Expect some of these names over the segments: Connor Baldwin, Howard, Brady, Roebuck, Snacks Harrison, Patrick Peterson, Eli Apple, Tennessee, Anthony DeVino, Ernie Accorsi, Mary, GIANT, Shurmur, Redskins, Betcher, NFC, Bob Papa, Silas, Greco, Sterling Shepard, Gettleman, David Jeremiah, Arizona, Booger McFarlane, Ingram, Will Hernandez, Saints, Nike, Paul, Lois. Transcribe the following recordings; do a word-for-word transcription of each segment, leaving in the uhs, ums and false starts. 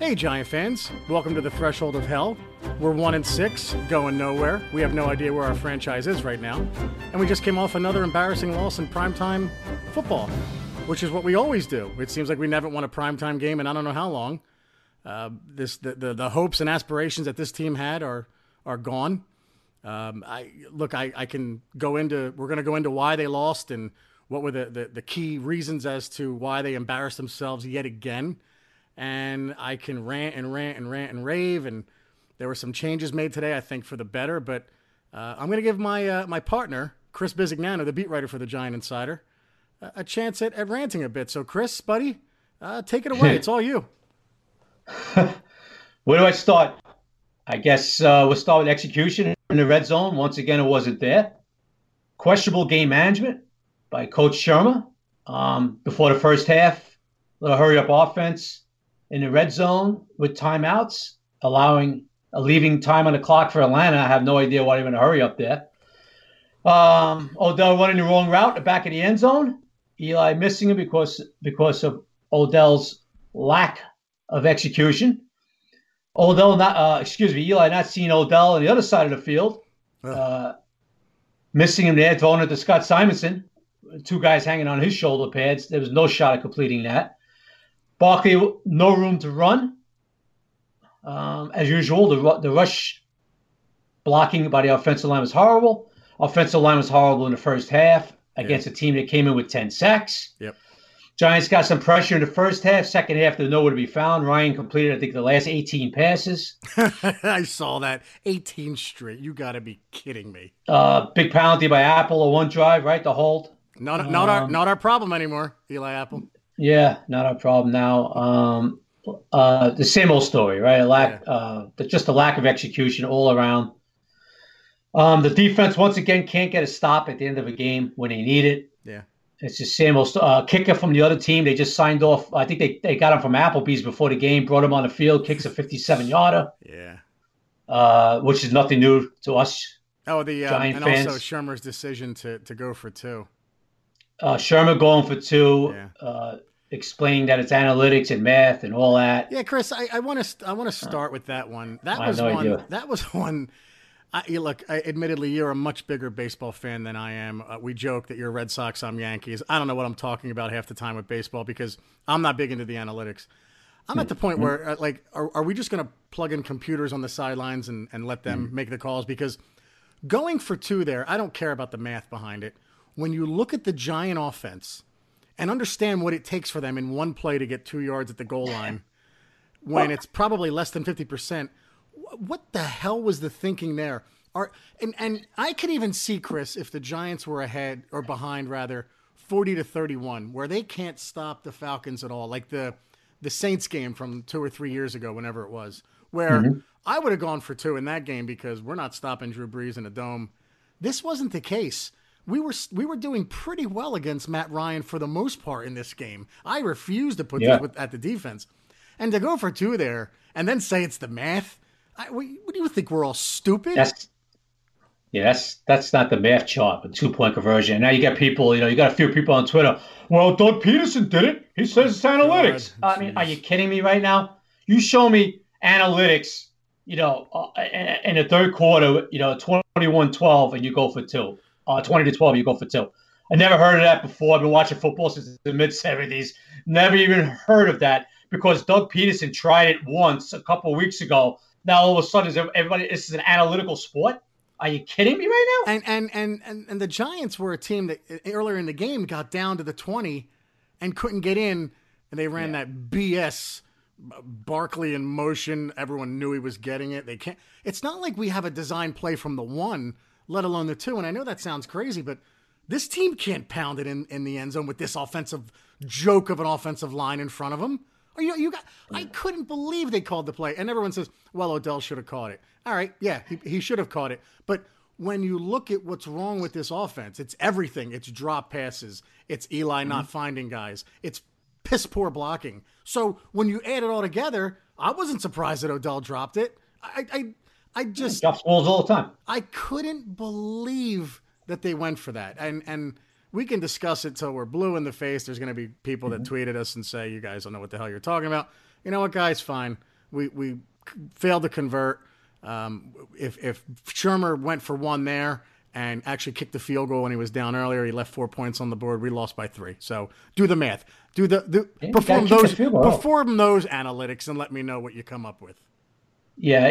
Hey, Giant fans. Welcome to the Threshold of Hell. We're one and six, going nowhere. We have no idea where our franchise is right now. And we just came off another embarrassing loss in primetime football, which is what we always do. It seems like we never won a primetime game in I don't know how long. Uh, this the, the, the hopes and aspirations that this team had are, are gone. Um, I look, I, I can go into, we're going to go into why they lost and what were the, the, the key reasons as to why they embarrassed themselves yet again. And I can rant and rant and rant and rave. And there were some changes made today, I think, for the better. But uh, I'm going to give my uh, my partner, Chris Bisignano, the beat writer for the Giant Insider, a, a chance at, at ranting a bit. So, Chris, buddy, uh, take it away. It's all you. Where do I start? I guess uh, we'll start with execution in the red zone. Once again, it wasn't there. Questionable game management by Coach Shurmur um, before the first half. A little hurry-up offense in the red zone with timeouts, allowing uh, leaving time on the clock for Atlanta. I have no idea why they're going to hurry up there. Um, Odell running the wrong route, the back of the end zone. Eli missing it because because of Odell's lack of execution. Odell not uh, excuse me, Eli not seeing Odell on the other side of the field, oh. uh, missing him there, throwing it to Scott Simonson. Two guys hanging on his shoulder pads. There was no shot at completing that. Barkley, no room to run. Um, as usual, the, the rush blocking by the offensive line was horrible. Offensive line was horrible in the first half against yep. a team that came in with ten sacks. Yep. Giants got some pressure in the first half. Second half, they're nowhere to be found. Ryan completed, I think, the last eighteen passes. I saw that. eighteen straight. You got to be kidding me. Uh, big penalty by Apple, a one drive, right? The hold. Not, um, not, our, not our problem anymore, Eli Apple. Yeah, not our problem now. Um, uh, the same old story, right? A lack, yeah. uh, just a lack of execution all around. Um, the defense once again can't get a stop at the end of a game when they need it. Yeah, it's the same old uh, kicker from the other team. They just signed off. I think they, they got him from Applebee's before the game. Brought him on the field. Kicks a fifty-seven yarder. Yeah, uh, which is nothing new to us. Oh, the uh, Giant and fans. Also Shurmur's decision to to go for two. Uh, Shurmur going for two. Yeah. Uh, explaining that it's analytics and math and all that. Yeah, Chris, I want to I want to start with that one. That was one. That was one. I, you look, I, admittedly, you're a much bigger baseball fan than I am. Uh, we joke that you're Red Sox, I'm Yankees. I don't know what I'm talking about half the time with baseball because I'm not big into the analytics. I'm at the point where, like, are, are we just going to plug in computers on the sidelines and, and let them mm-hmm. make the calls? Because going for two there, I don't care about the math behind it. When you look at the Giant offense and understand what it takes for them in one play to get two yards at the goal line, when it's probably less than fifty percent, what the hell was the thinking there? Are, and, and I could even see, Chris, if the Giants were ahead or behind, rather, forty to thirty-one, where they can't stop the Falcons at all, like the, the Saints game from two or three years ago, whenever it was, where mm-hmm. I would have gone for two in that game because we're not stopping Drew Brees in a dome. This wasn't the case. We were we were doing pretty well against Matt Ryan for the most part in this game. I refuse to put yeah. this with, at the defense. And to go for two there and then say it's the math, I, we, what do you think? We're all stupid? That's, yeah, that's, that's not the math chart, but two-point conversion. And now you got people, you know, you got a few people on Twitter. Well, Doug Pederson did it. He says it's analytics. God, I mean, are you kidding me right now? You show me analytics, you know, uh, in the third quarter, you know, twenty-one twelve, and you go for two. Uh, twenty to twelve, you go for two. I never heard of that before. I've been watching football since the mid seventies. Never even heard of that because Doug Pederson tried it once a couple of weeks ago. Now all of a sudden, is everybody, this is an analytical sport? Are you kidding me right now? And and and and, and the Giants were a team that earlier in the game got down to the twenty and couldn't get in, and they ran yeah. that B S Barkley in motion. Everyone knew he was getting it. They can't. It's not like we have a design play from the one, let alone the two. And I know that sounds crazy, but this team can't pound it in, in the end zone with this offensive joke of an offensive line in front of them. Are you, you got, I couldn't believe they called the play. And everyone says, well, Odell should have caught it. All right, yeah, he, he should have caught it. But when you look at what's wrong with this offense, it's everything. It's drop passes. It's Eli mm-hmm. not finding guys. It's piss poor blocking. So when you add it all together, I wasn't surprised that Odell dropped it. I, I, I just drops balls all the time. I couldn't believe that they went for that. And and we can discuss it till we're blue in the face. There's going to be people mm-hmm. that tweeted us and say, you guys don't know what the hell you're talking about. You know what, guys? Fine. we we failed to convert. Um, if if Shurmur went for one there and actually kicked the field goal when he was down earlier, he left four points on the board. We lost by three. So do the math. Do the do, yeah, perform those perform those analytics and let me know what you come up with. Yeah,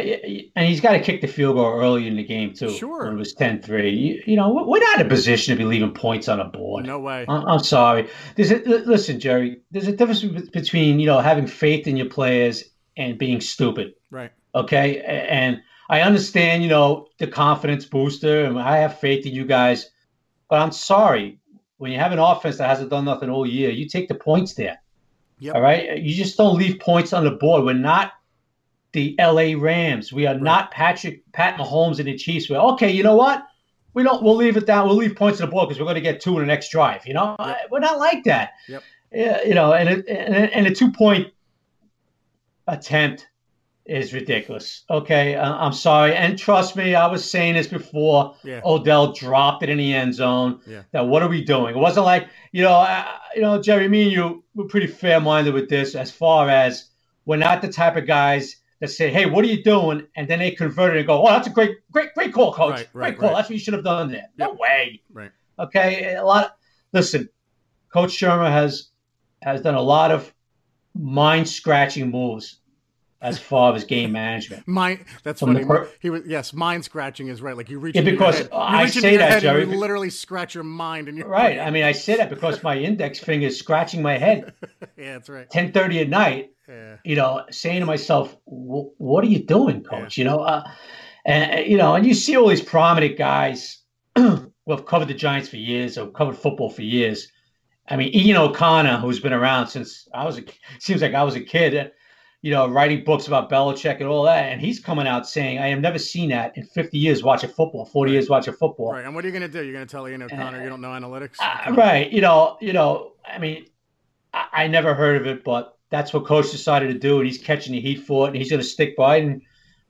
and he's got to kick the field goal early in the game, too. Sure. When it was ten three. You, you know, we're not in a position to be leaving points on a board. No way. I'm, I'm sorry. There's a, listen, Jerry, there's a difference between, you know, having faith in your players and being stupid. Right. Okay? And I understand, you know, the confidence booster, and I have faith in you guys. But I'm sorry. When you have an offense that hasn't done nothing all year, you take the points there. Yep. All right? You just don't leave points on the board. We're not the L A Rams. We are right. not Patrick Pat Mahomes and the Chiefs. We're okay. You know what? We don't. We'll leave it down. We'll leave points on the board because we're going to get two in the next drive. You know, yep. we're not like that. Yep. Yeah, you know, and it, and and a two point attempt is ridiculous. Okay, uh, I'm sorry. And trust me, I was saying this before. Yeah. Odell dropped it in the end zone. Yeah. Now what are we doing? It wasn't like you know, I, you know, Jerry, me and you, we're pretty fair minded with this. As far as we're not the type of guys that say, hey, what are you doing? And then they convert it and go, oh, that's a great, great, great call, coach. Right, right, great call. Right. That's what you should have done there. No yep. way. Right. Okay. A lot. Of, listen, Coach Shurmur has has done a lot of mind scratching moves as far as game management. Mind. That's From funny. Per- he was yes. Mind scratching is right. Like you reach. Yeah, because in your head. You I reach say in your that, head Jerry. And you literally scratch your mind and your right. Brain. I mean, I say that because my index finger is scratching my head. Yeah, that's right. Ten thirty at night. Yeah. You know, saying to myself, what are you doing, coach? Yeah. You know, uh, and you know, and you see all these prominent guys who have covered the Giants for years or covered football for years. I mean, Ian O'Connor, who's been around since I was a, seems like I was a kid, you know, writing books about Belichick and all that. And he's coming out saying, I have never seen that in fifty years watching football, forty right. years watching football. Right. And what are you going to do? You're going to tell Ian O'Connor uh, you don't know analytics? Uh, right. You know, you know, I mean, I, I never heard of it, but that's what coach decided to do, and he's catching the heat for it, and he's going to stick by it, and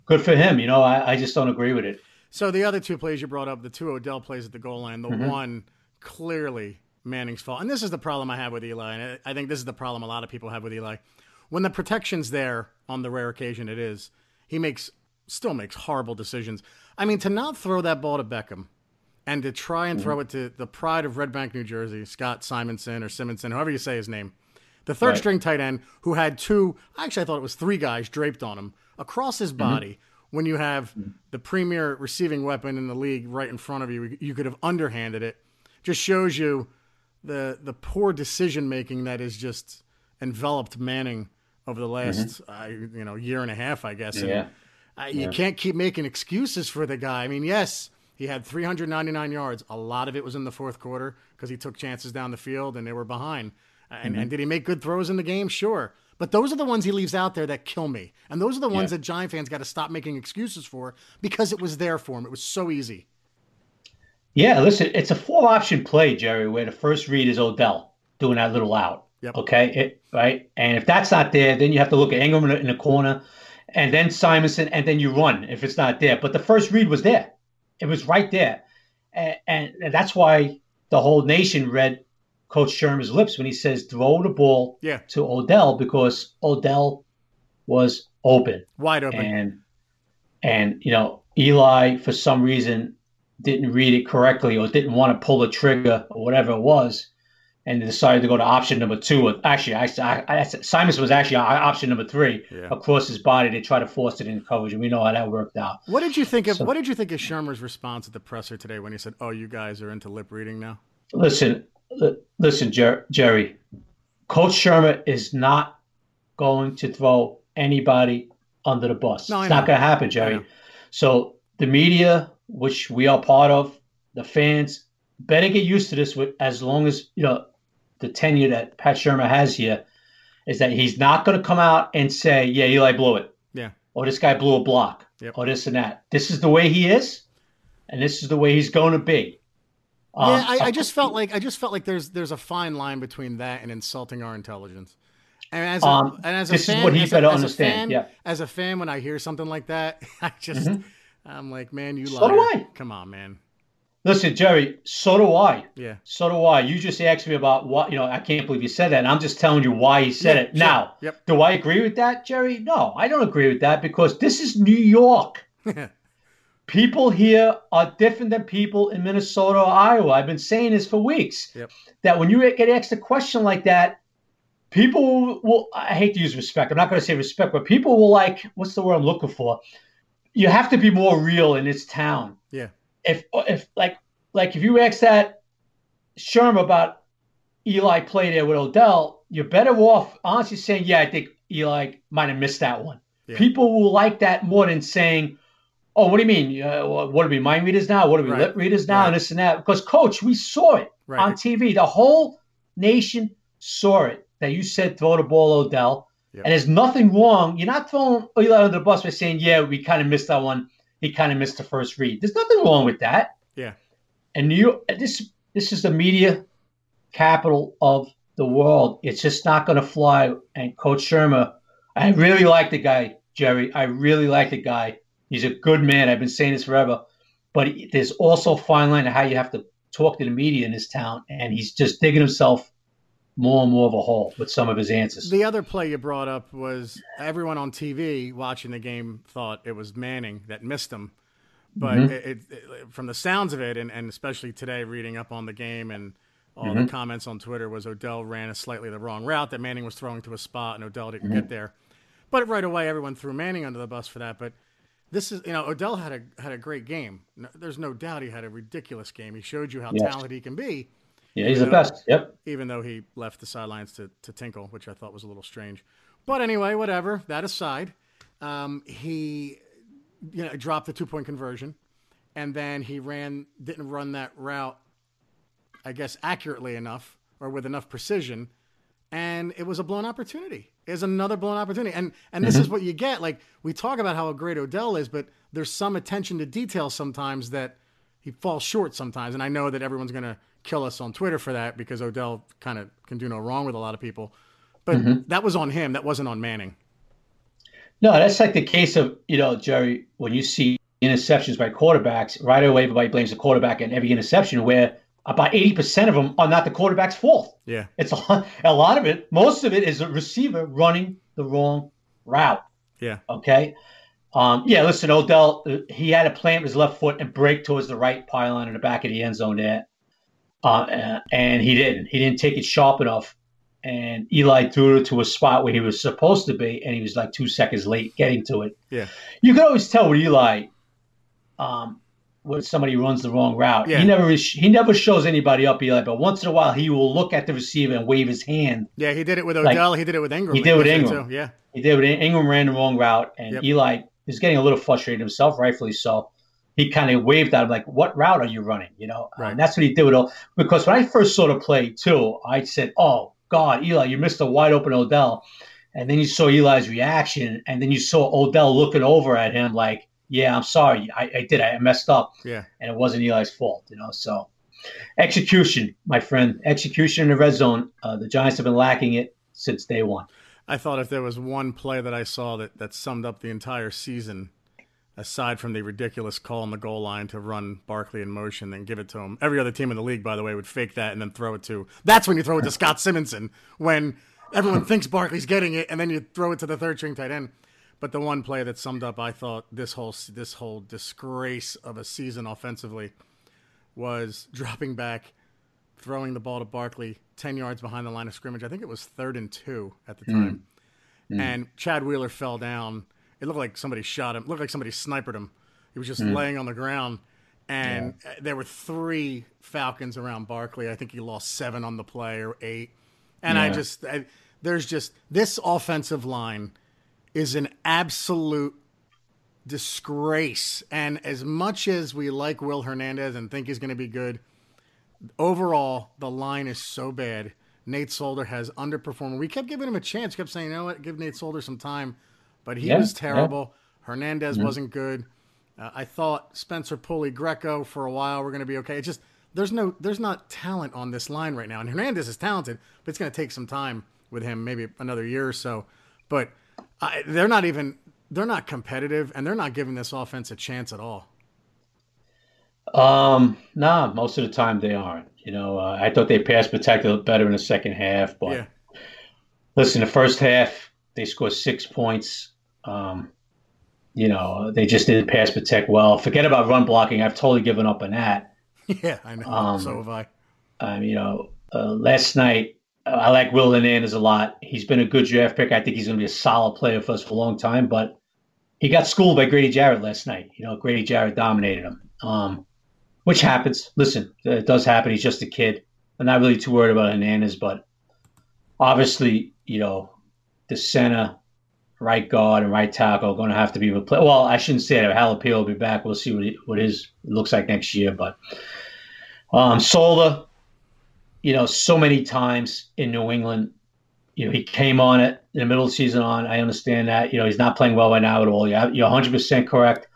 good for him. You know, I, I just don't agree with it. So the other two plays you brought up, the two Odell plays at the goal line, the mm-hmm. one clearly Manning's fault. And this is the problem I have with Eli, and I think this is the problem a lot of people have with Eli. When the protection's there, on the rare occasion it is, he makes still makes horrible decisions. I mean, to not throw that ball to Beckham and to try and mm-hmm. throw it to the pride of Red Bank, New Jersey, Scott Simonson or Simonson, however you say his name. The third right. string tight end who had two, actually I thought it was three guys draped on him across his body. Mm-hmm. When you have mm-hmm. the premier receiving weapon in the league right in front of you, you could have underhanded it. Just shows you the the poor decision making that has just enveloped Manning over the last mm-hmm. uh, you know year and a half, I guess. And, yeah. Uh, you yeah. can't keep making excuses for the guy. I mean, yes, he had three hundred ninety-nine yards. A lot of it was in the fourth quarter because he took chances down the field and they were behind. And, mm-hmm. and did he make good throws in the game? Sure. But those are the ones he leaves out there that kill me. And those are the ones yeah. that Giant fans got to stop making excuses for because it was there for him. It was so easy. Yeah, listen, it's a four-option play, Jerry, where the first read is Odell doing that little out. Yep. Okay? It, right? And if that's not there, then you have to look at Ingram in the, in the corner and then Simonson, and then you run if it's not there. But the first read was there. It was right there. And, and, and that's why the whole nation read Coach Shurmur's lips when he says throw the ball yeah. to Odell because Odell was open. Wide open. And, and you know, Eli, for some reason, didn't read it correctly or didn't want to pull the trigger or whatever it was and decided to go to option number two. Actually, I, I, I Simonson was actually option number three yeah. across his body. They tried to force it into coverage, and we know how that worked out. What did you think of so, What did you think of Shurmur's response at the presser today when he said, oh, you guys are into lip reading now? Listen, Listen, Jer- Jerry, Coach Shurmur is not going to throw anybody under the bus. No, it's not going to happen, Jerry. So the media, which we are part of, the fans, better get used to this with, as long as, you know, the tenure that Pat Shurmur has here is that he's not going to come out and say, yeah, Eli blew it. Yeah. Or this guy blew a block. Yep. Or this and that. This is the way he is, and this is the way he's going to be. Yeah, I, I just felt like I just felt like there's there's a fine line between that and insulting our intelligence. And as a, um, and as a this fan, is what he as, better as understand. A fan, yeah. As a fan, when I hear something like that, I just mm-hmm. I'm like, man, you so lie. Come on, man. Listen, Jerry, so do I. Yeah. So do I. You just asked me about what, you know, I can't believe you said that. And I'm just telling you why he said yeah, it. Sure. Now, yep. do I agree with that, Jerry? No, I don't agree with that because this is New York. People here are different than people in Minnesota or Iowa. I've been saying this for weeks, yep. that when you get asked a question like that, people will, I hate to use respect. I'm not going to say respect, but people will like, what's the word I'm looking for? You have to be more real in this town. Yeah. If if like like if you ask that Shurmur about Eli playing there with Odell, you're better off honestly saying, yeah, I think Eli might have missed that one. Yeah. People will like that more than saying, oh, what do you mean? Uh, what are we mind readers now? What are we right. lip readers now? Right. And this and that. Because, Coach, we saw it right. on T V. The whole nation saw it that you said throw the ball, Odell. Yep. And there's nothing wrong. You're not throwing Eli under the bus by saying, yeah, we kind of missed that one. He kind of missed the first read. There's nothing wrong with that. Yeah. And you, this this is the media capital of the world. It's just not going to fly. And Coach Shurmur, I really like the guy, Jerry. I really like the guy. He's a good man. I've been saying this forever. But there's also a fine line of how you have to talk to the media in this town. And he's just digging himself more and more of a hole with some of his answers. The other play you brought up was everyone on T V watching the game thought it was Manning that missed him. But mm-hmm. it, it, it, from the sounds of it, and, and especially today reading up on the game and all mm-hmm. the comments on Twitter, was Odell ran a slightly the wrong route, that Manning was throwing to a spot and Odell didn't mm-hmm. get there. But right away, everyone threw Manning under the bus for that. But this is, you know, Odell had a had a great game. No, there's no doubt he had a ridiculous game. He showed you how yes. talented he can be. Yeah, he's the best. Yep. Even though he left the sidelines to, to tinkle, which I thought was a little strange. But anyway, whatever. That aside, um, he you know dropped the two point conversion, and then he ran didn't run that route, I guess, accurately enough or with enough precision, and it was a blown opportunity. It was another blown opportunity, and and this mm-hmm. is what you get. Like we talk about how great Odell is, but there's some attention to detail sometimes that he falls short sometimes, and I know that everyone's gonna kill us on Twitter for that because Odell kind of can do no wrong with a lot of people, but mm-hmm. that was on him. That wasn't on Manning. No, that's like the case of, you know, Jerry, when you see interceptions by quarterbacks, right away everybody blames the quarterback in every interception, where about eighty percent of them are not the quarterback's fault. Yeah. It's a, a lot of it. Most of it is a receiver running the wrong route. Yeah. Okay. Um, yeah, listen, Odell, he had to plant his left foot and break towards the right pylon in the back of the end zone there. Uh, and he didn't. He didn't take it sharp enough. And Eli threw it to a spot where he was supposed to be, and he was like two seconds late getting to it. Yeah. You can always tell with Eli um, when somebody runs the wrong route. Yeah. He never he never shows anybody up, Eli, but once in a while he will look at the receiver and wave his hand. Yeah, he did it with Odell. Like, he did it with Ingram. He did it with Ingram. Too. Yeah. He did it with Ingram, ran the wrong route, and yep. Eli is getting a little frustrated himself, rightfully so. He kind of waved at him like, what route are you running? You know, right. And that's what he did with all. Because when I first saw the play, too, I said, oh, God, Eli, you missed a wide open Odell. And then you saw Eli's reaction. And then you saw Odell looking over at him like, yeah, I'm sorry. I, I did. I messed up. Yeah. And it wasn't Eli's fault, you know. So execution, my friend, execution in the red zone. Uh, the Giants have been lacking it since day one. I thought if there was one play that I saw that, that summed up the entire season, aside from the ridiculous call on the goal line to run Barkley in motion and give it to him. Every other team in the league, by the way, would fake that and then throw it to. That's when you throw it to Scott Simonson, when everyone thinks Barkley's getting it, and then you throw it to the third string tight end. But the one play that summed up, I thought, this whole this whole disgrace of a season offensively was dropping back, throwing the ball to Barkley ten yards behind the line of scrimmage. I think it was third and two at the time. Mm. Mm. And Chad Wheeler fell down. It looked like somebody shot him. It looked like somebody snipered him. He was just mm. laying on the ground. And yeah. there were three Falcons around Barkley. I think he lost seven on the play or eight. And yeah. I just, I, there's just, this offensive line is an absolute disgrace. And as much as we like Will Hernandez and think he's going to be good, overall, the line is so bad. Nate Solder has underperformed. We kept giving him a chance. Kept saying, you know what, give Nate Solder some time. But he yeah, was terrible. Yeah. Hernandez yeah. wasn't good. Uh, I thought Spencer Pulley Greco for a while were going to be okay. It's just there's no there's not talent on this line right now. And Hernandez is talented, but it's going to take some time with him, maybe another year or so. But I, they're not even they're not competitive, and they're not giving this offense a chance at all. Um, nah, most of the time they aren't. You know, uh, I thought they passed protected better in the second half, but yeah. Listen, the first half they scored six points. Um, you know, they just didn't pass protect well. Forget about run blocking. I've totally given up on that. Yeah, I know. Um, so have I. Um, you know, uh, last night uh, I like Will Hernandez a lot. He's been a good draft pick. I think he's going to be a solid player for us for a long time. But he got schooled by Grady Jarrett last night. You know, Grady Jarrett dominated him. Um, Which happens. Listen, it does happen. He's just a kid. I'm not really too worried about Hernandez, but obviously, you know, the center, right guard, and right tackle are going to have to be replaced. Well, I shouldn't say that. Halapio will be back. We'll see what he, what his looks like next year. But um, Solder, you know, so many times in New England, you know, he came on it in the middle of the season on. I understand that. You know, he's not playing well right now at all. You're one hundred percent correct.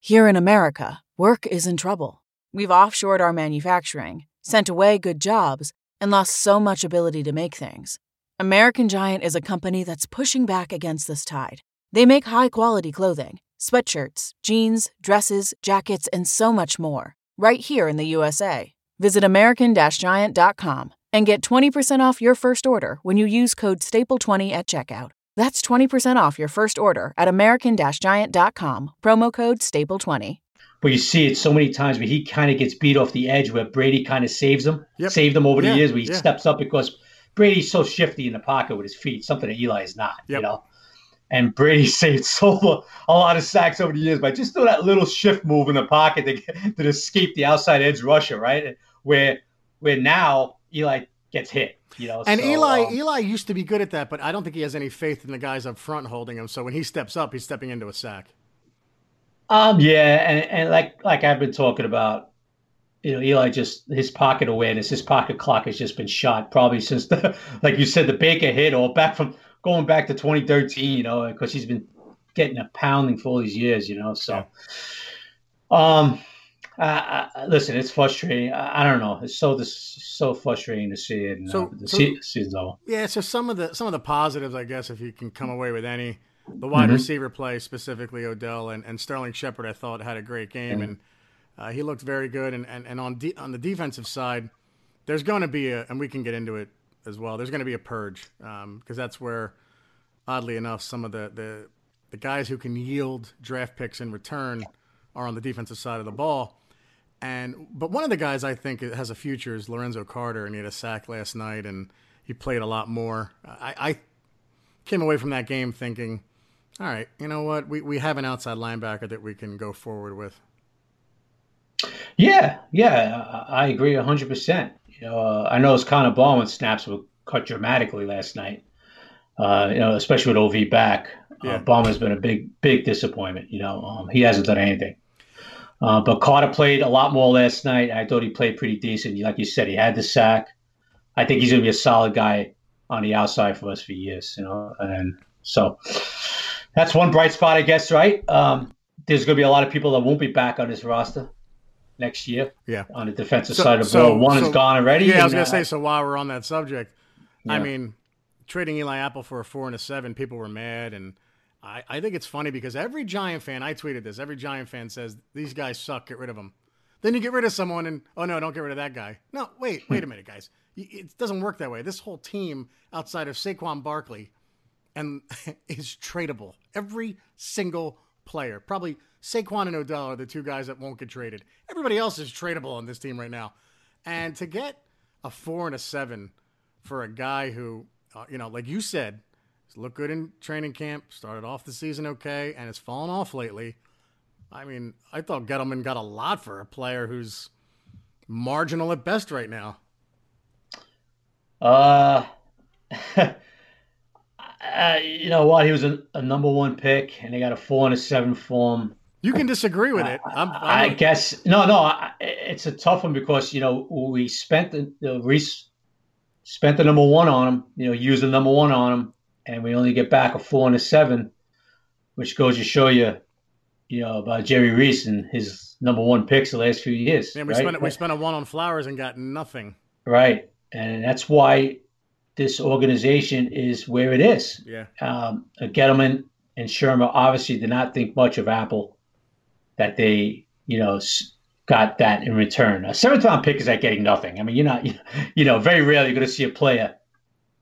Here in America, work is in trouble. We've offshored our manufacturing, sent away good jobs, and lost so much ability to make things. American Giant is a company that's pushing back against this tide. They make high-quality clothing, sweatshirts, jeans, dresses, jackets, and so much more, right here in the U S A. Visit American Giant dot com and get twenty percent off your first order when you use code staple twenty at checkout. That's twenty percent off your first order at American Giant dot com, promo code staple twenty. But you see it so many times where he kind of gets beat off the edge where Brady kind of saves him, yep. saved him over yeah, the years where he yeah. steps up because Brady's so shifty in the pocket with his feet, something that Eli is not, yep. you know. And Brady saved so a lot of sacks over the years by just doing that little shift move in the pocket to, to escape the outside edge rusher, right? Where where now Eli gets hit, you know. And so, Eli um, Eli used to be good at that, but I don't think he has any faith in the guys up front holding him. So when he steps up, he's stepping into a sack. Um, yeah, and, and like like I've been talking about, you know, Eli just his pocket awareness, his pocket clock has just been shot probably since the, like you said, the Baker hit or back from going back to twenty thirteen, you know, because he's been getting a pounding for all these years, you know. So, um, I, I, listen, it's frustrating. I, I don't know. It's so this so frustrating to see it. So, the so, season's over. Yeah. So some of the some of the positives, I guess, if you can come away with any. The wide mm-hmm. receiver play, specifically Odell and, and Sterling Shepard, I thought had a great game, mm-hmm. and uh, he looked very good. And and, and on de- on the defensive side, there's going to be a, and we can get into it as well. There's going to be a purge because um, that's where, oddly enough, some of the, the the guys who can yield draft picks in return are on the defensive side of the ball. And but one of the guys I think has a future is Lorenzo Carter, and he had a sack last night, and he played a lot more. I, I came away from that game thinking. All right, you know what? We we have an outside linebacker that we can go forward with. Yeah, yeah, I, I agree one hundred percent. You know, uh, I know his Connor Baldwin snaps were cut dramatically last night. Uh, you know, especially with O V back, yeah. uh, Baldwin's been a big big disappointment. You know, um, he hasn't done anything. Uh, but Carter played a lot more last night. I thought he played pretty decent. Like you said, he had the sack. I think he's going to be a solid guy on the outside for us for years. You know, and so. That's one bright spot, I guess, right? Um, there's going to be a lot of people that won't be back on this roster next year. Yeah, on the defensive so, side of the so, ball. One so, is gone already. Yeah, and, I was going to uh, say, so while we're on that subject, yeah. I mean, trading Eli Apple for a four and a seven, people were mad. And I, I think it's funny because every Giant fan, I tweeted this, every Giant fan says, these guys suck, get rid of them. Then you get rid of someone and, oh, no, don't get rid of that guy. No, wait, wait a minute, guys. It doesn't work that way. This whole team outside of Saquon Barkley and is tradable. Every single player. Probably Saquon and Odell are the two guys that won't get traded. Everybody else is tradable on this team right now. And to get a four and a seven for a guy who, uh, you know, like you said, looked good in training camp, started off the season okay, and has fallen off lately. I mean, I thought Gettleman got a lot for a player who's marginal at best right now. Uh... Uh, you know what? He was a, a number one pick, and they got a four and a seven for him. You can disagree with it. I'm, I'm I a... guess no, no. I, it's a tough one because you know we spent the, the we spent the number one on him. You know, used the number one on him, and we only get back a four and a seven, which goes to show you, you know, about Jerry Reese and his number one picks the last few years. And we right? spent we spent a one on Flowers and got nothing. Right, and that's why. This organization is where it is. Yeah. Um, Gettleman and Shurmur obviously did not think much of Apple, that they, you know, got that in return. A seventh round pick is like getting nothing. I mean, you're not, you know, very rarely you're going to see a player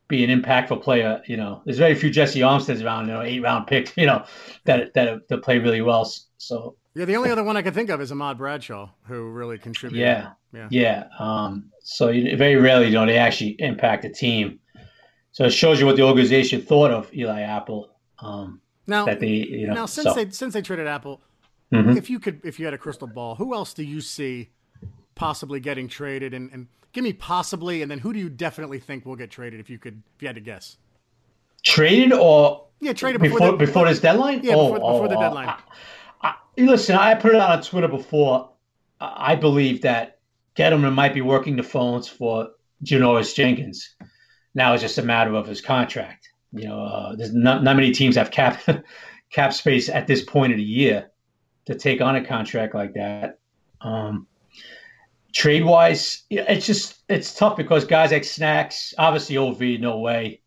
be an impactful player. You know, there's very few Jesse Armsteads around, you know, eight round picks, you know, that that, that play really well. So yeah, the only other one I could think of is Ahmad Bradshaw, who really contributed. Yeah, yeah, yeah. Um, so you, very rarely, you know, they actually impact a team. So it shows you what the organization thought of Eli Apple. Um, now, that they, you know, now since so. they since they traded Apple, mm-hmm. if you could, if you had a crystal ball, who else do you see possibly getting traded? And, and give me possibly, and then who do you definitely think will get traded if you could, if you had to guess? Traded or yeah, traded before before, the, before this deadline. Yeah, oh, before, before oh, the deadline. Uh, I, listen, I put it out on Twitter before. I believe that Gettleman might be working the phones for Janoris Jenkins. Now it's just a matter of his contract. You know, uh, there's not, not many teams have cap cap space at this point of the year to take on a contract like that. Um, trade wise, it's just it's tough because guys like Snacks, obviously O V, no way.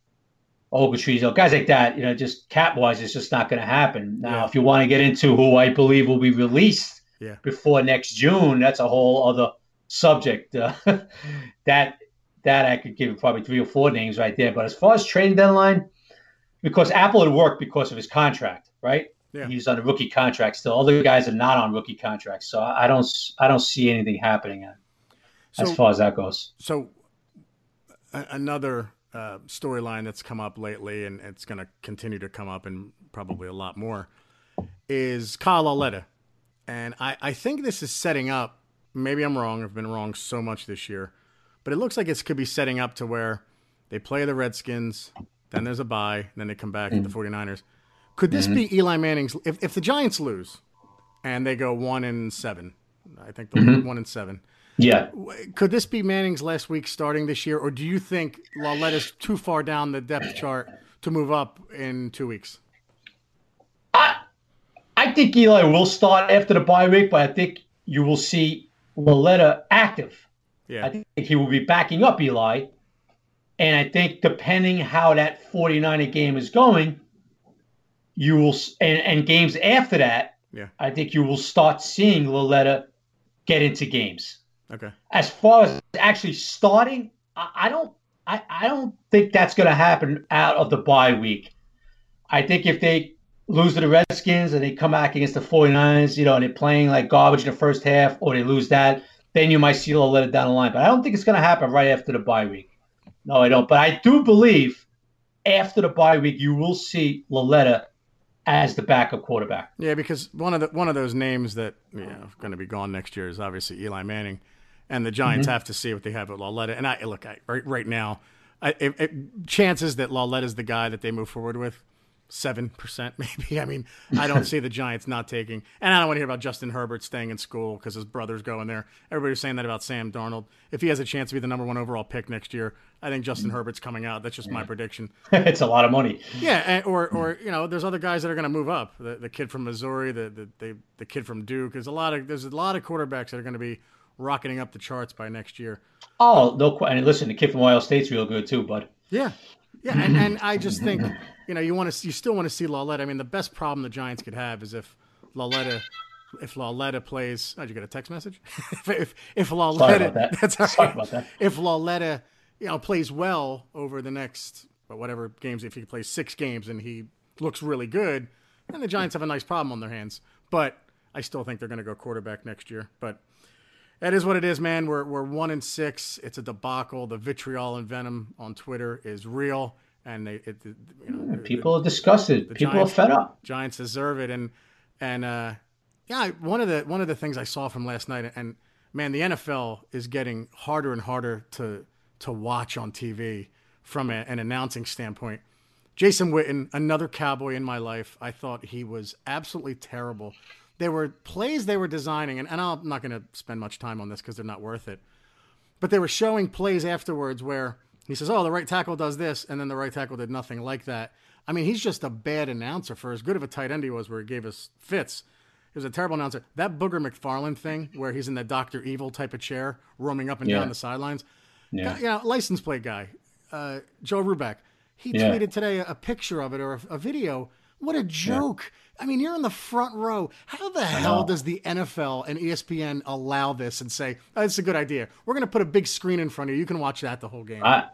Ogletree, guys like that, you know, just cap-wise, it's just not going to happen. Now, yeah. if you want to get into who I believe will be released yeah. before next June, that's a whole other subject. Uh, that that I could give you probably three or four names right there. But as far as trading deadline, because Apple had worked because of his contract, right? Yeah. He's on a rookie contract still. Other guys are not on rookie contracts, so I don't I don't see anything happening so, as far as that goes. So another – Uh, storyline that's come up lately, and it's going to continue to come up, and probably a lot more, is Kyle Lauletta. And I, I think this is setting up, maybe I'm wrong, I've been wrong so much this year, but it looks like it could be setting up to where they play the Redskins, then there's a bye, then they come back mm-hmm. at the forty-niners. Could this mm-hmm. be Eli Manning's, if, if the Giants lose and they go one and seven, I think they'll mm-hmm. one and seven. Yeah. Could this be Manning's last week starting this year, or do you think Lauletta's too far down the depth chart to move up in two weeks? I I think Eli will start after the bye week, but I think you will see Lauletta active. Yeah. I think he will be backing up Eli, and I think depending how that forty-niner game is going, you will and, and games after that, yeah. I think you will start seeing Lauletta get into games. Okay. As far as actually starting, I, I don't, I, I don't think that's going to happen out of the bye week. I think if they lose to the Redskins and they come back against the forty-niners, you know, and they're playing like garbage in the first half, or they lose that, then you might see a little down the line. But I don't think it's going to happen right after the bye week. No, I don't. But I do believe after the bye week, you will see Lauletta as the backup quarterback. Yeah, because one of the one of those names that you know going to be gone next year is obviously Eli Manning. And the Giants mm-hmm. have to see what they have with Lauletta. And I look I, right right now, I, it, it, chances that Lauletta's the guy that they move forward with, seven percent maybe. I mean, I don't see the Giants not taking. And I don't want to hear about Justin Herbert staying in school because his brother's going there. Everybody's saying that about Sam Darnold. If he has a chance to be the number one overall pick next year, I think Justin mm-hmm. Herbert's coming out. That's just yeah. my prediction. It's a lot of money. Yeah, and, or or you know, there's other guys that are going to move up. The, the kid from Missouri, the the the, the kid from Duke. There's a lot of there's a lot of quarterbacks that are going to be rocketing up the charts by next year. Oh, no question. And listen, the kid from Ohio State's real good too, bud. Yeah. Yeah. And, and I just think, you know, you want to, you still want to see Lauletta. I mean, the best problem the Giants could have is if Lauletta, if Lauletta plays, oh, did you get a text message? if, if, if Lauletta, Sorry about that. That's all right. Sorry about that. If Lauletta, you know, plays well over the next, whatever games, if he plays six games and he looks really good, then the Giants have a nice problem on their hands. But I still think they're going to go quarterback next year. But that is what it is, man. We're we're one and six. It's a debacle. The vitriol and venom on Twitter is real, and they it, you know, people the, are disgusted. The people Giants, are fed up. Giants deserve it, and and uh, yeah, one of the one of the things I saw from last night, and man, the N F L is getting harder and harder to to watch on T V from a, an announcing standpoint. Jason Witten, another Cowboy in my life. I thought he was absolutely terrible. There were plays they were designing, and, and I'm not going to spend much time on this because they're not worth it, but they were showing plays afterwards where he says, oh, the right tackle does this, and then the right tackle did nothing like that. I mean, he's just a bad announcer for as good of a tight end he was where he gave us fits. He was a terrible announcer. That Booger McFarland thing where he's in the Doctor Evil type of chair roaming up and yeah. down the sidelines. Yeah, you know, license plate guy, uh, Joe Ruback, he yeah. tweeted today a picture of it or a, a video What a joke. Yeah. I mean, you're in the front row. How the hell does the N F L and E S P N allow this and say, oh, that's a good idea. We're going to put a big screen in front of you. You can watch that the whole game. I,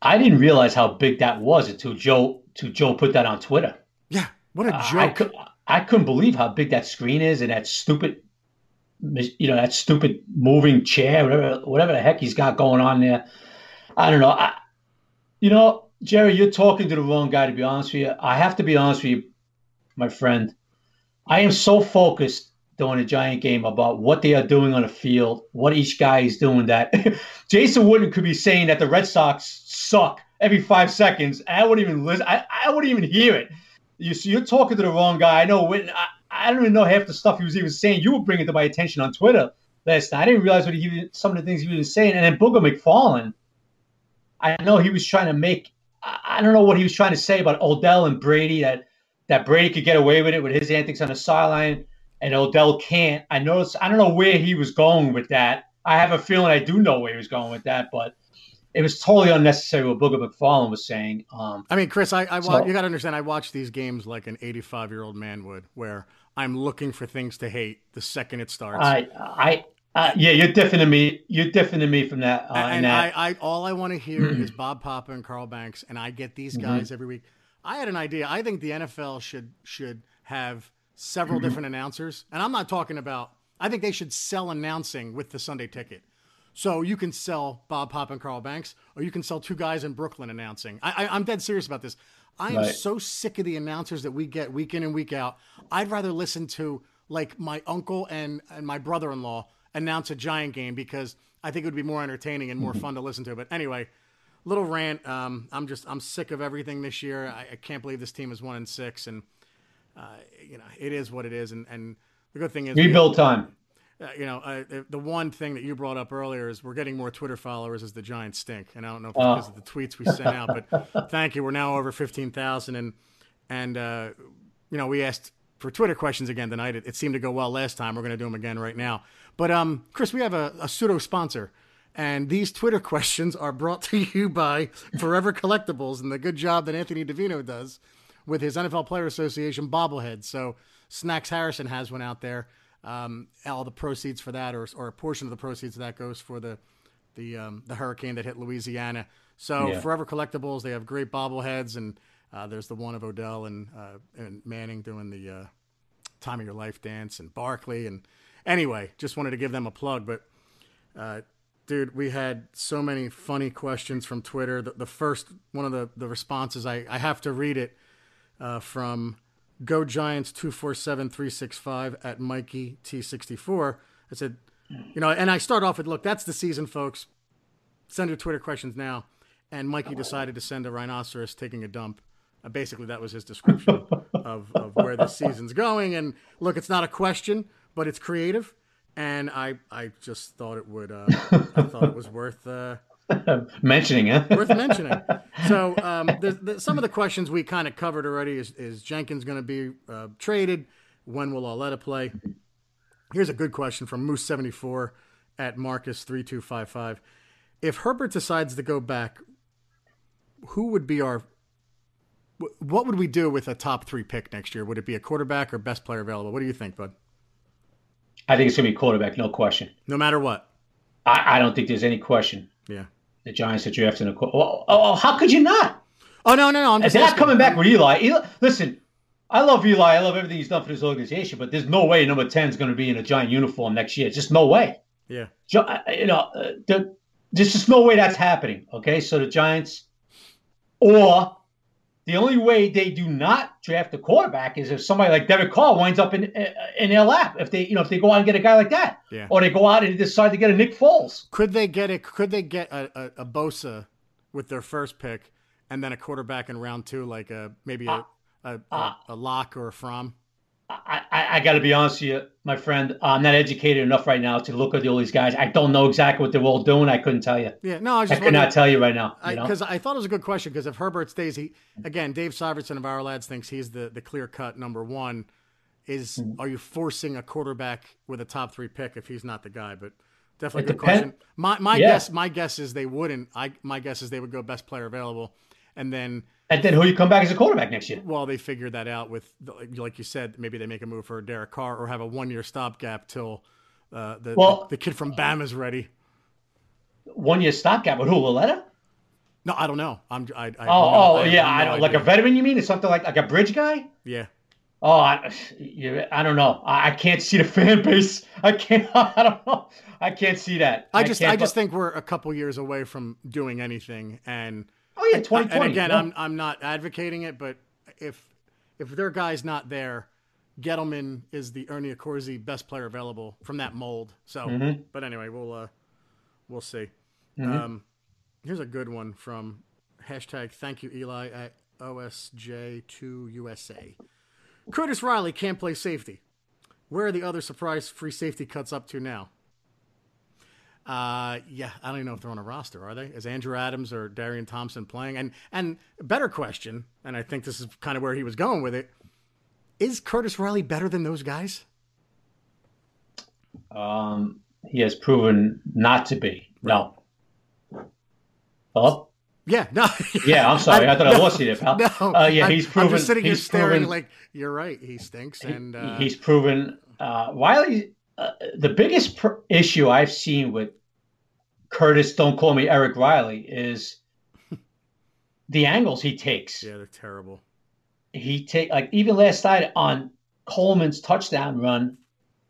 I didn't realize how big that was until Joe, to Joe put that on Twitter. Yeah, what a joke. Uh, I, could, I couldn't believe how big that screen is and that stupid, you know, that stupid moving chair, whatever, whatever the heck he's got going on there. I don't know. I, you know, Jerry, you're talking to the wrong guy, to be honest with you. I have to be honest with you, my friend. I am so focused during the Giant game about what they are doing on the field, what each guy is doing, that Jason Wooden could be saying that the Red Sox suck every five seconds. I wouldn't even listen. I, I wouldn't even hear it. You, so you're talking to the wrong guy. I know Wooden. I, I don't even know half the stuff he was even saying. You were bringing to my attention on Twitter last night. I didn't realize what he, some of the things he was saying. And then Booger McFarlane, I know he was trying to make – I don't know what he was trying to say about Odell and Brady, that, that Brady could get away with it with his antics on the sideline and Odell can't. I noticed, I don't know where he was going with that. I have a feeling I do know where he was going with that, but it was totally unnecessary what Booger McFarlane was saying. Um, I mean, Chris, I, I so, you got to understand, I watch these games like an eighty-five-year-old man would, where I'm looking for things to hate the second it starts. I, I – Uh, yeah, you're different to me. You're different to me from that. Uh, and that. I, I, all I want to hear is Bob Papa and Carl Banks, and I get these guys mm-hmm. every week. I had an idea. I think the N F L should should have several mm-hmm. different announcers, and I'm not talking about. I think they should sell announcing with the Sunday Ticket, so you can sell Bob Papa and Carl Banks, or you can sell two guys in Brooklyn announcing. I, I, I'm dead serious about this. I right. am so sick of the announcers that we get week in and week out. I'd rather listen to like my uncle and and my brother-in-law announce a Giant game, because I think it would be more entertaining and more fun to listen to. But anyway, little rant. Um, I'm just, I'm sick of everything this year. I, I can't believe this team is one and six, and uh, you know, it is what it is. And, and the good thing is rebuild time. Uh, you know, uh, the, the one thing that you brought up earlier is we're getting more Twitter followers as the Giants stink. And I don't know if it's uh. because of the tweets we sent out, but thank you. We're now over fifteen thousand. And, and uh, you know, we asked for Twitter questions again tonight. It, it seemed to go well last time. We're going to do them again right now. But, um, Chris, we have a, a pseudo-sponsor, and these Twitter questions are brought to you by Forever Collectibles and the good job that Anthony DeVino does with his N F L Player Association bobblehead. So Snacks Harrison has one out there. Um, all the proceeds for that, or, or a portion of the proceeds of that, goes for the the, um, the hurricane that hit Louisiana. So yeah. Forever Collectibles, they have great bobbleheads, and uh, there's the one of Odell and, uh, and Manning doing the uh, Time of Your Life dance, and Barkley, and... Anyway, just wanted to give them a plug. But, uh, dude, we had so many funny questions from Twitter. The, the first one of the, the responses, I, I have to read it, uh, from Go Giants two four seven three six five at Mikey T sixty-four. I said, you know, and I start off with, look, that's the season, folks. Send your Twitter questions now. And Mikey decided to send a rhinoceros taking a dump. Uh, basically, that was his description of, of where the season's going. And, look, it's not a question, but it's creative, and I, I just thought it would uh, I thought it was worth uh, mentioning, huh? worth mentioning. So um, there's, there's some of the questions we kind of covered already. Is is Jenkins going to be uh, traded? When will Lauletta play? Here's a good question from Moose seventy-four at Marcus three two five five. If Herbert decides to go back, who would be our? What would we do with a top three pick next year? Would it be a quarterback or best player available? What do you think, bud? I think it's going to be quarterback, no question. No matter what? I, I don't think there's any question. Yeah. The Giants are drafting a quarterback. Oh, oh, how could you not? Oh, no, no, no. I'm just They're not coming back with Eli. Eli. Listen, I love Eli. I love everything he's done for this organization, but there's no way number ten is going to be in a Giant uniform next year. Just no way. Yeah. You know, the, there's just no way that's happening, okay? So the Giants, or the only way they do not draft a quarterback is if somebody like Derek Carr winds up in in their lap. If they, you know, if they go out and get a guy like that, yeah. or they go out and decide to get a Nick Foles. Could they get a Could they get a, a, a Bosa with their first pick, and then a quarterback in round two, like a maybe a uh, a, a, uh, a Locke or a Fromm? I, I, I got to be honest with you, my friend. I'm not educated enough right now to look at all these guys. I don't know exactly what they're all doing. I couldn't tell you. Yeah, no, I, was just I could not tell you right now. Because I, I thought it was a good question. Because if Herbert stays, he again, Dave Syverson of Our Lads thinks he's the, the clear cut number one. Is mm-hmm. Are you forcing a quarterback with a top three pick if he's not the guy? But definitely a good question. My my yeah. guess my guess is they wouldn't. I my guess is they would go best player available, And then and then who you come back as a quarterback next year? Well, they figured that out with, like you said, maybe they make a move for Derek Carr or have a one-year stopgap till uh, the, well, the the kid from Bama's ready. One-year stopgap with who? Lauletta? No, I don't know. I'm. I, I, oh, no, oh I, yeah. I, no I don't, like a veteran, you mean? It's something like like a bridge guy? Yeah. Oh, I, I don't know. I, I can't see the fan base. I can't. I don't know. I can't see that. I just, I, I just think we're a couple years away from doing anything. And oh yeah, twenty twenty. And again, no. I'm, I'm not advocating it, but if, if their guy's not there, Gettleman is the Ernie Accorsi best player available from that mold. So, mm-hmm. but anyway, we'll, uh, we'll see. Mm-hmm. Um, here's a good one from hashtag Thank You Eli at O S J two U S A. Curtis Riley can't play safety. Where are the other surprise free safety cuts up to now? Uh, yeah, I don't even know if they're on a roster, are they? Is Andrew Adams or Darian Thompson playing? And and better question, and I think this is kind of where he was going with it, is Curtis Riley better than those guys? Um, he has proven not to be. Right. No. Hello? Yeah, no. yeah, I'm sorry. I, I thought no, I lost you there, pal. No, uh, yeah, he's proven. I'm just sitting here staring like, you're right, he stinks. and uh, He's proven. Uh, Wiley, uh, the biggest pr- issue I've seen with Curtis, don't call me Eric Riley, is the angles he takes. Yeah, they're terrible. He take like even last night on Coleman's touchdown run,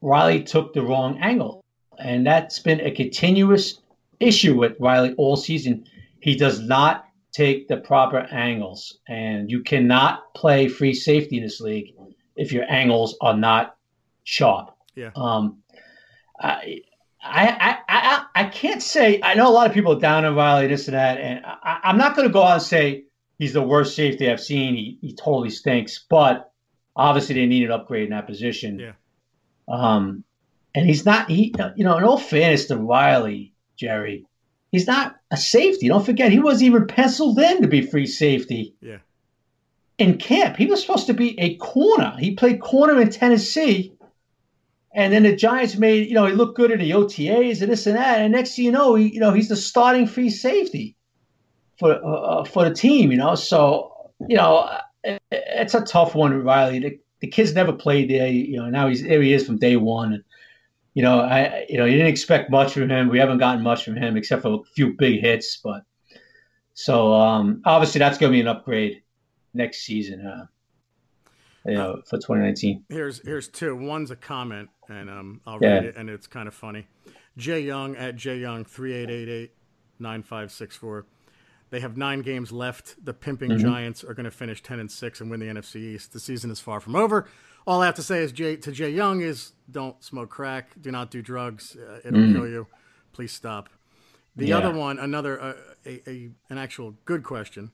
Riley took the wrong angle. And that's been a continuous issue with Riley all season. He does not take the proper angles, and you cannot play free safety in this league if your angles are not sharp. Yeah. Um, I, I, I, I can't say – I know a lot of people are down on Riley, this and that, and I, I'm not going to go out and say he's the worst safety I've seen. He, he totally stinks, but obviously they need an upgrade in that position. Yeah. Um, and he's not – he, you know, in all fairness to Riley, Jerry – he's not a safety. Don't forget, he wasn't even penciled in to be free safety. Yeah. In camp, he was supposed to be a corner. He played corner in Tennessee, and then the Giants made, you know, he looked good in the O T As and this and that. And next thing you know, he, you know, he's the starting free safety for uh, for the team. You know, so you know, it, it's a tough one with Riley. The, the kid's never played there. You know, now he's there. He is from day one. You know, I you know you didn't expect much from him. We haven't gotten much from him except for a few big hits, but so um, obviously that's going to be an upgrade next season, uh, you know, uh, for twenty nineteen. Here's here's two. One's a comment, and um, I'll yeah. read it, and it's kind of funny. Jay Young at Jay Young three eight eight eight nine five six four. They have nine games left. The pimping mm-hmm. Giants are going to finish ten and six and win the N F C East. The season is far from over. All I have to say is Jay, to Jay Young is don't smoke crack, do not do drugs, uh, it'll mm. kill you. Please stop. The yeah. other one, another uh, a, a an actual good question.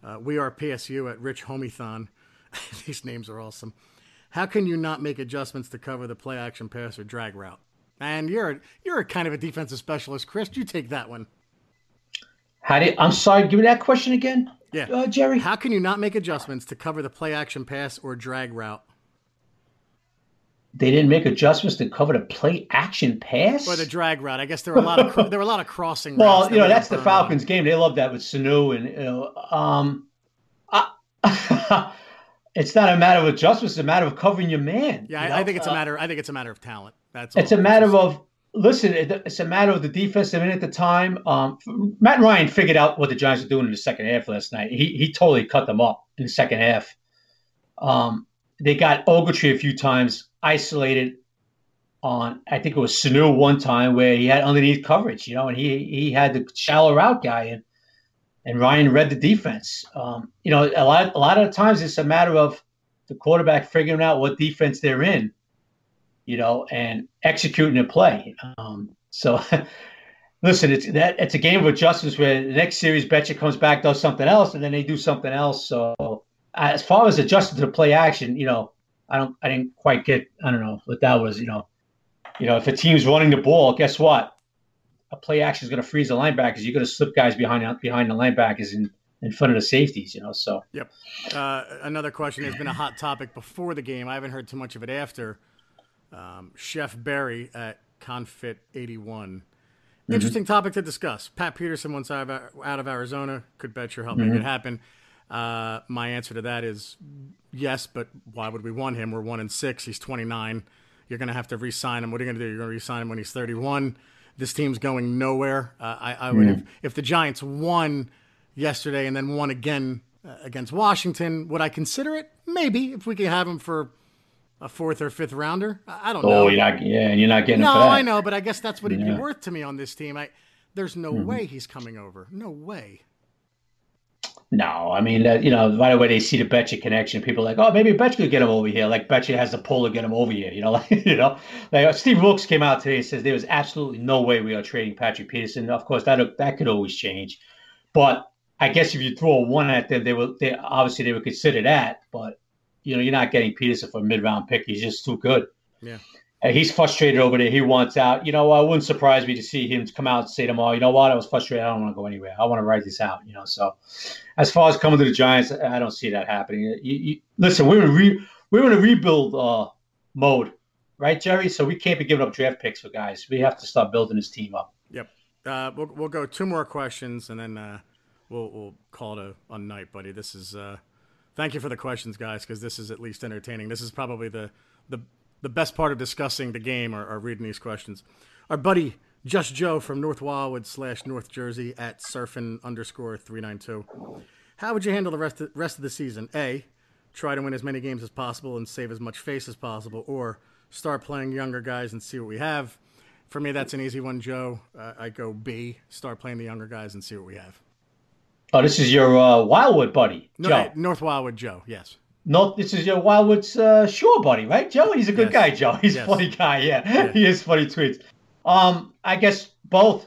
Uh, we are P S U at Rich Homethon. These names are awesome. How can you not make adjustments to cover the play action pass or drag route? And you're you're a kind of a defensive specialist, Chris. You take that one. How do you, I'm sorry. Give me that question again. Yeah, uh, Jerry. How can you not make adjustments to cover the play action pass or drag route? They didn't make adjustments to cover the play action pass or the drag route. I guess there were a lot of there were a lot of crossing. Well, you know that's the Falcons game. They love that with Sanu, and you know, um, I, it's not a matter of adjustments. It's a matter of covering your man. Yeah, you know? I, I think it's a matter. I think it's a matter of talent. That's all it's a matter saying. of listen. It, it's a matter of the defensive end at the time. Um, Matt Ryan figured out what the Giants were doing in the second half last night. He he totally cut them up in the second half. Um, they got Ogletree a few times. Isolated on, I think it was Sanu one time where he had underneath coverage, you know, and he he had the shallow route guy, and and Ryan read the defense. Um, you know, a lot a lot of times it's a matter of the quarterback figuring out what defense they're in, you know, and executing a play. Um, so, listen, it's that it's a game of adjustments where the next series Betcher comes back, does something else, and then they do something else. So, as far as adjusting to play action, you know. I don't. I didn't quite get. I don't know what that was. You know, you know, if a team's running the ball, guess what? A play action is going to freeze the linebackers. You're going to slip guys behind behind the linebackers in in front of the safeties. You know, so. Yep. Uh, another question has been a hot topic before the game. I haven't heard too much of it after. Um, Chef Barry at Confit eighty-one. Interesting mm-hmm. topic to discuss. Pat Peterson, once out of Arizona, could Betcher help mm-hmm. make it happen? Uh, my answer to that is yes, but why would we want him? We're one and six. He's twenty-nine. You're going to have to re-sign him. What are you going to do? You're going to re-sign him when he's thirty-one. This team's going nowhere. Uh, I, I would, yeah. if, if the Giants won yesterday and then won again uh, against Washington, would I consider it? Maybe if we could have him for a fourth or fifth rounder. I don't oh, know. Oh, you're not. Yeah, you're not getting. No, I know, but I guess that's what he'd yeah. be worth to me on this team. I there's no mm-hmm. way he's coming over. No way. No, I mean, uh, you know, right away they see the Betcher connection. People are like, oh, maybe Betcher could get him over here. Like, Betcher has the pull to get him over here. You know, like, you know, like Steve Wilkes came out today and says there was absolutely no way we are trading Patrick Peterson. Of course, that that could always change, but I guess if you throw one at them, they will. They obviously they would consider that, but you know, you're not getting Peterson for a mid-round pick. He's just too good. Yeah, and he's frustrated over there. He wants out. You know, it wouldn't surprise me to see him come out and say tomorrow, you know what, I was frustrated. I don't want to go anywhere. I want to write this out. You know, so. As far as coming to the Giants, I don't see that happening. You, you, listen, we're in, re, we're in a rebuild uh, mode, right, Jerry? So we can't be giving up draft picks for guys. We have to start building this team up. Yep. Uh, we'll we'll go two more questions, and then uh, we'll we'll call it a, a night, buddy. This is uh, thank you for the questions, guys, because this is at least entertaining. This is probably the the, the best part of discussing the game or, or reading these questions. Our buddy Just Joe from North Wildwood slash North Jersey at surfin underscore three nine two. How would you handle the rest of, rest of the season? A, try to win as many games as possible and save as much face as possible, or start playing younger guys and see what we have. For me, that's an easy one, Joe. Uh, I go B, start playing the younger guys and see what we have. Oh, this is your uh, Wildwood buddy, no, Joe. Hey, North Wildwood Joe, yes. No, this is your Wildwood's uh, Shore buddy, right, Joe? He's a good yes. guy, Joe. He's yes. a funny guy, yeah. yeah. He has funny tweets. Um, I guess both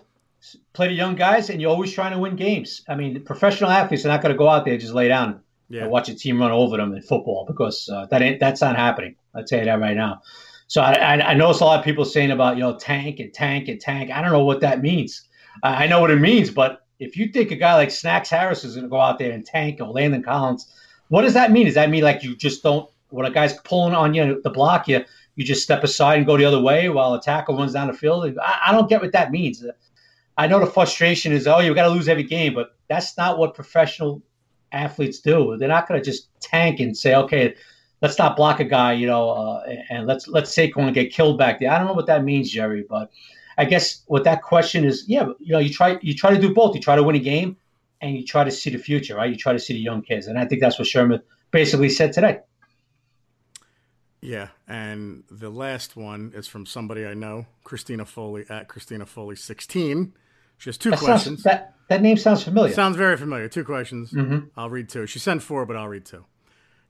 play the young guys, and you're always trying to win games. I mean, professional athletes are not going to go out there and just lay down yeah. and watch a team run over them in football because uh, that ain't, that's not happening. I'll tell you that right now. So I, I, I notice a lot of people saying about, you know, tank and tank and tank. I don't know what that means. I, I know what it means, but if you think a guy like Snacks Harrison is going to go out there and tank or Landon Collins, what does that mean? Does that mean like you just don't – when a guy's pulling on you to block you, you just step aside and go the other way while a tackle runs down the field? I, I don't get what that means. I know the frustration is, oh, you've got to lose every game, but that's not what professional athletes do. They're not going to just tank and say, okay, let's not block a guy, you know, uh, and let's let Saquon get killed back there. I don't know what that means, Jerry, but I guess what that question is, yeah, you know, you try you try to do both. You try to win a game and you try to see the future, right? You try to see the young kids, and I think that's what Shurmur basically said today. Yeah, and the last one is from somebody I know, Christina Foley, at Christina Foley sixteen. She has two that questions. Sounds, that, that name sounds familiar. Sounds very familiar. Two questions. Mm-hmm. I'll read two. She sent four, but I'll read two.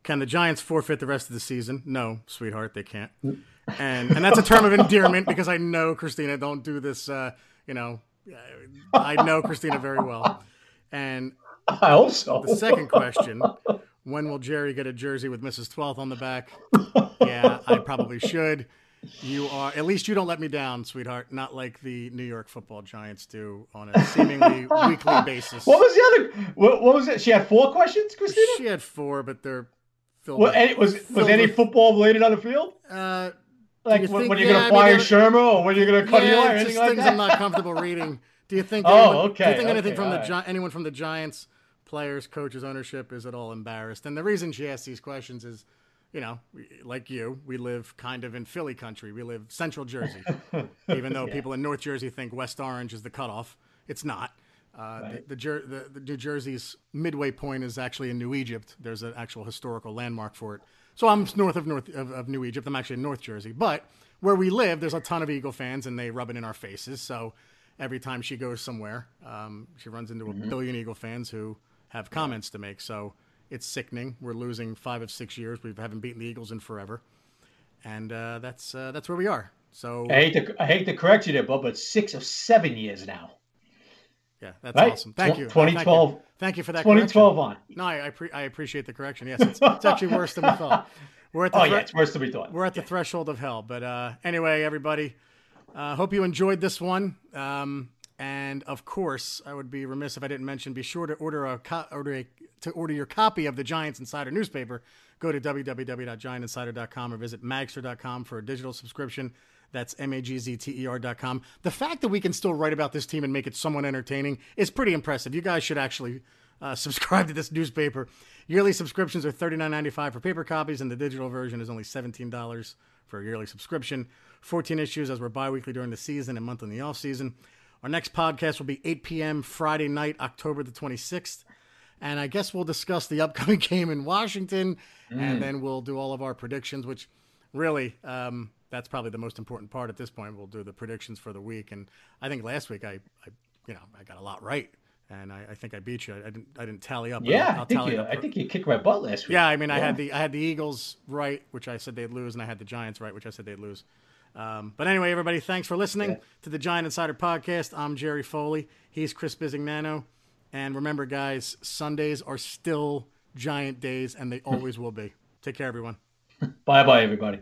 Can the Giants forfeit the rest of the season? No, sweetheart, they can't. And and that's a term of endearment because I know, Christina, don't do this, uh, you know. I know Christina very well. And I hope so. The second question, when will Jerry get a jersey with Missus twelfth on the back? Yeah, I probably should. You are at least you don't let me down, sweetheart. Not like the New York Football Giants do on a seemingly weekly basis. What was the other? What, what was it? She had four questions, Christina. She had four, but they're filled. Well, any, was filled was any with, football related on the field? Uh, like you when, when you're yeah, going to fire Shurmur or when you're going to cut yeah, Eli or anything like that. I'm not comfortable reading. Do you think? Oh, anyone, okay. Do you think okay, anything from the right. anyone from the Giants, players, coaches, ownership is at all embarrassed? And the reason she asked these questions is, you know, like you, we live kind of in Philly country. We live central Jersey, even though yeah. people in North Jersey think West Orange is the cutoff. It's not. Uh, right. the, the, the, the New Jersey's midway point is actually in New Egypt. There's an actual historical landmark for it. So I'm north of North of, of New Egypt. I'm actually in North Jersey. But where we live, there's a ton of Eagle fans, and they rub it in our faces. So every time she goes somewhere, um, she runs into mm-hmm. a billion Eagle fans who have comments to make. So it's sickening. We're losing five of six years. We haven't beaten the Eagles in forever, and uh, that's uh, that's where we are. So I hate to I hate to correct you there, Bub, but six of seven years now. Yeah, that's right? awesome. Thank you. twenty twelve. Thank you, Thank you for that. twenty twelve correction. On. No, I I, pre- I appreciate the correction. Yes, it's, it's actually worse than we thought. We're at the oh thre- yeah, it's worse than we thought. We're at yeah. the threshold of hell. But uh, anyway, everybody, uh, hope you enjoyed this one. Um, And of course, I would be remiss if I didn't mention, be sure to order a, co- order a to order your copy of the Giants Insider newspaper. Go to w w w dot giant insider dot com or visit magster dot com for a digital subscription. That's M A G Z T E R dot com. The fact that we can still write about this team and make it somewhat entertaining is pretty impressive. You guys should actually uh, subscribe to this newspaper. Yearly subscriptions are thirty-nine ninety-five for paper copies, and the digital version is only seventeen dollars for a yearly subscription. fourteen issues, as we're biweekly during the season and month in the offseason. Our next podcast will be eight p.m. Friday night, October the twenty-sixth. And I guess we'll discuss the upcoming game in Washington, mm. and then we'll do all of our predictions, which really, um, that's probably the most important part at this point. We'll do the predictions for the week. And I think last week I, I you know, I got a lot right. And I, I think I beat you. I, I didn't. I didn't tally up. Yeah, I'll, I'll I, think tally you, up for, I think you kicked my butt last week. Yeah, I mean, yeah. I had the I had the Eagles right, which I said they'd lose, and I had the Giants right, which I said they'd lose. Um, but anyway, everybody, thanks for listening yeah. to the Giant Insider Podcast. I'm Jerry Foley. He's Chris Bisignano. And remember, guys, Sundays are still Giant days, and they always will be. Take care, everyone. Bye, bye, everybody.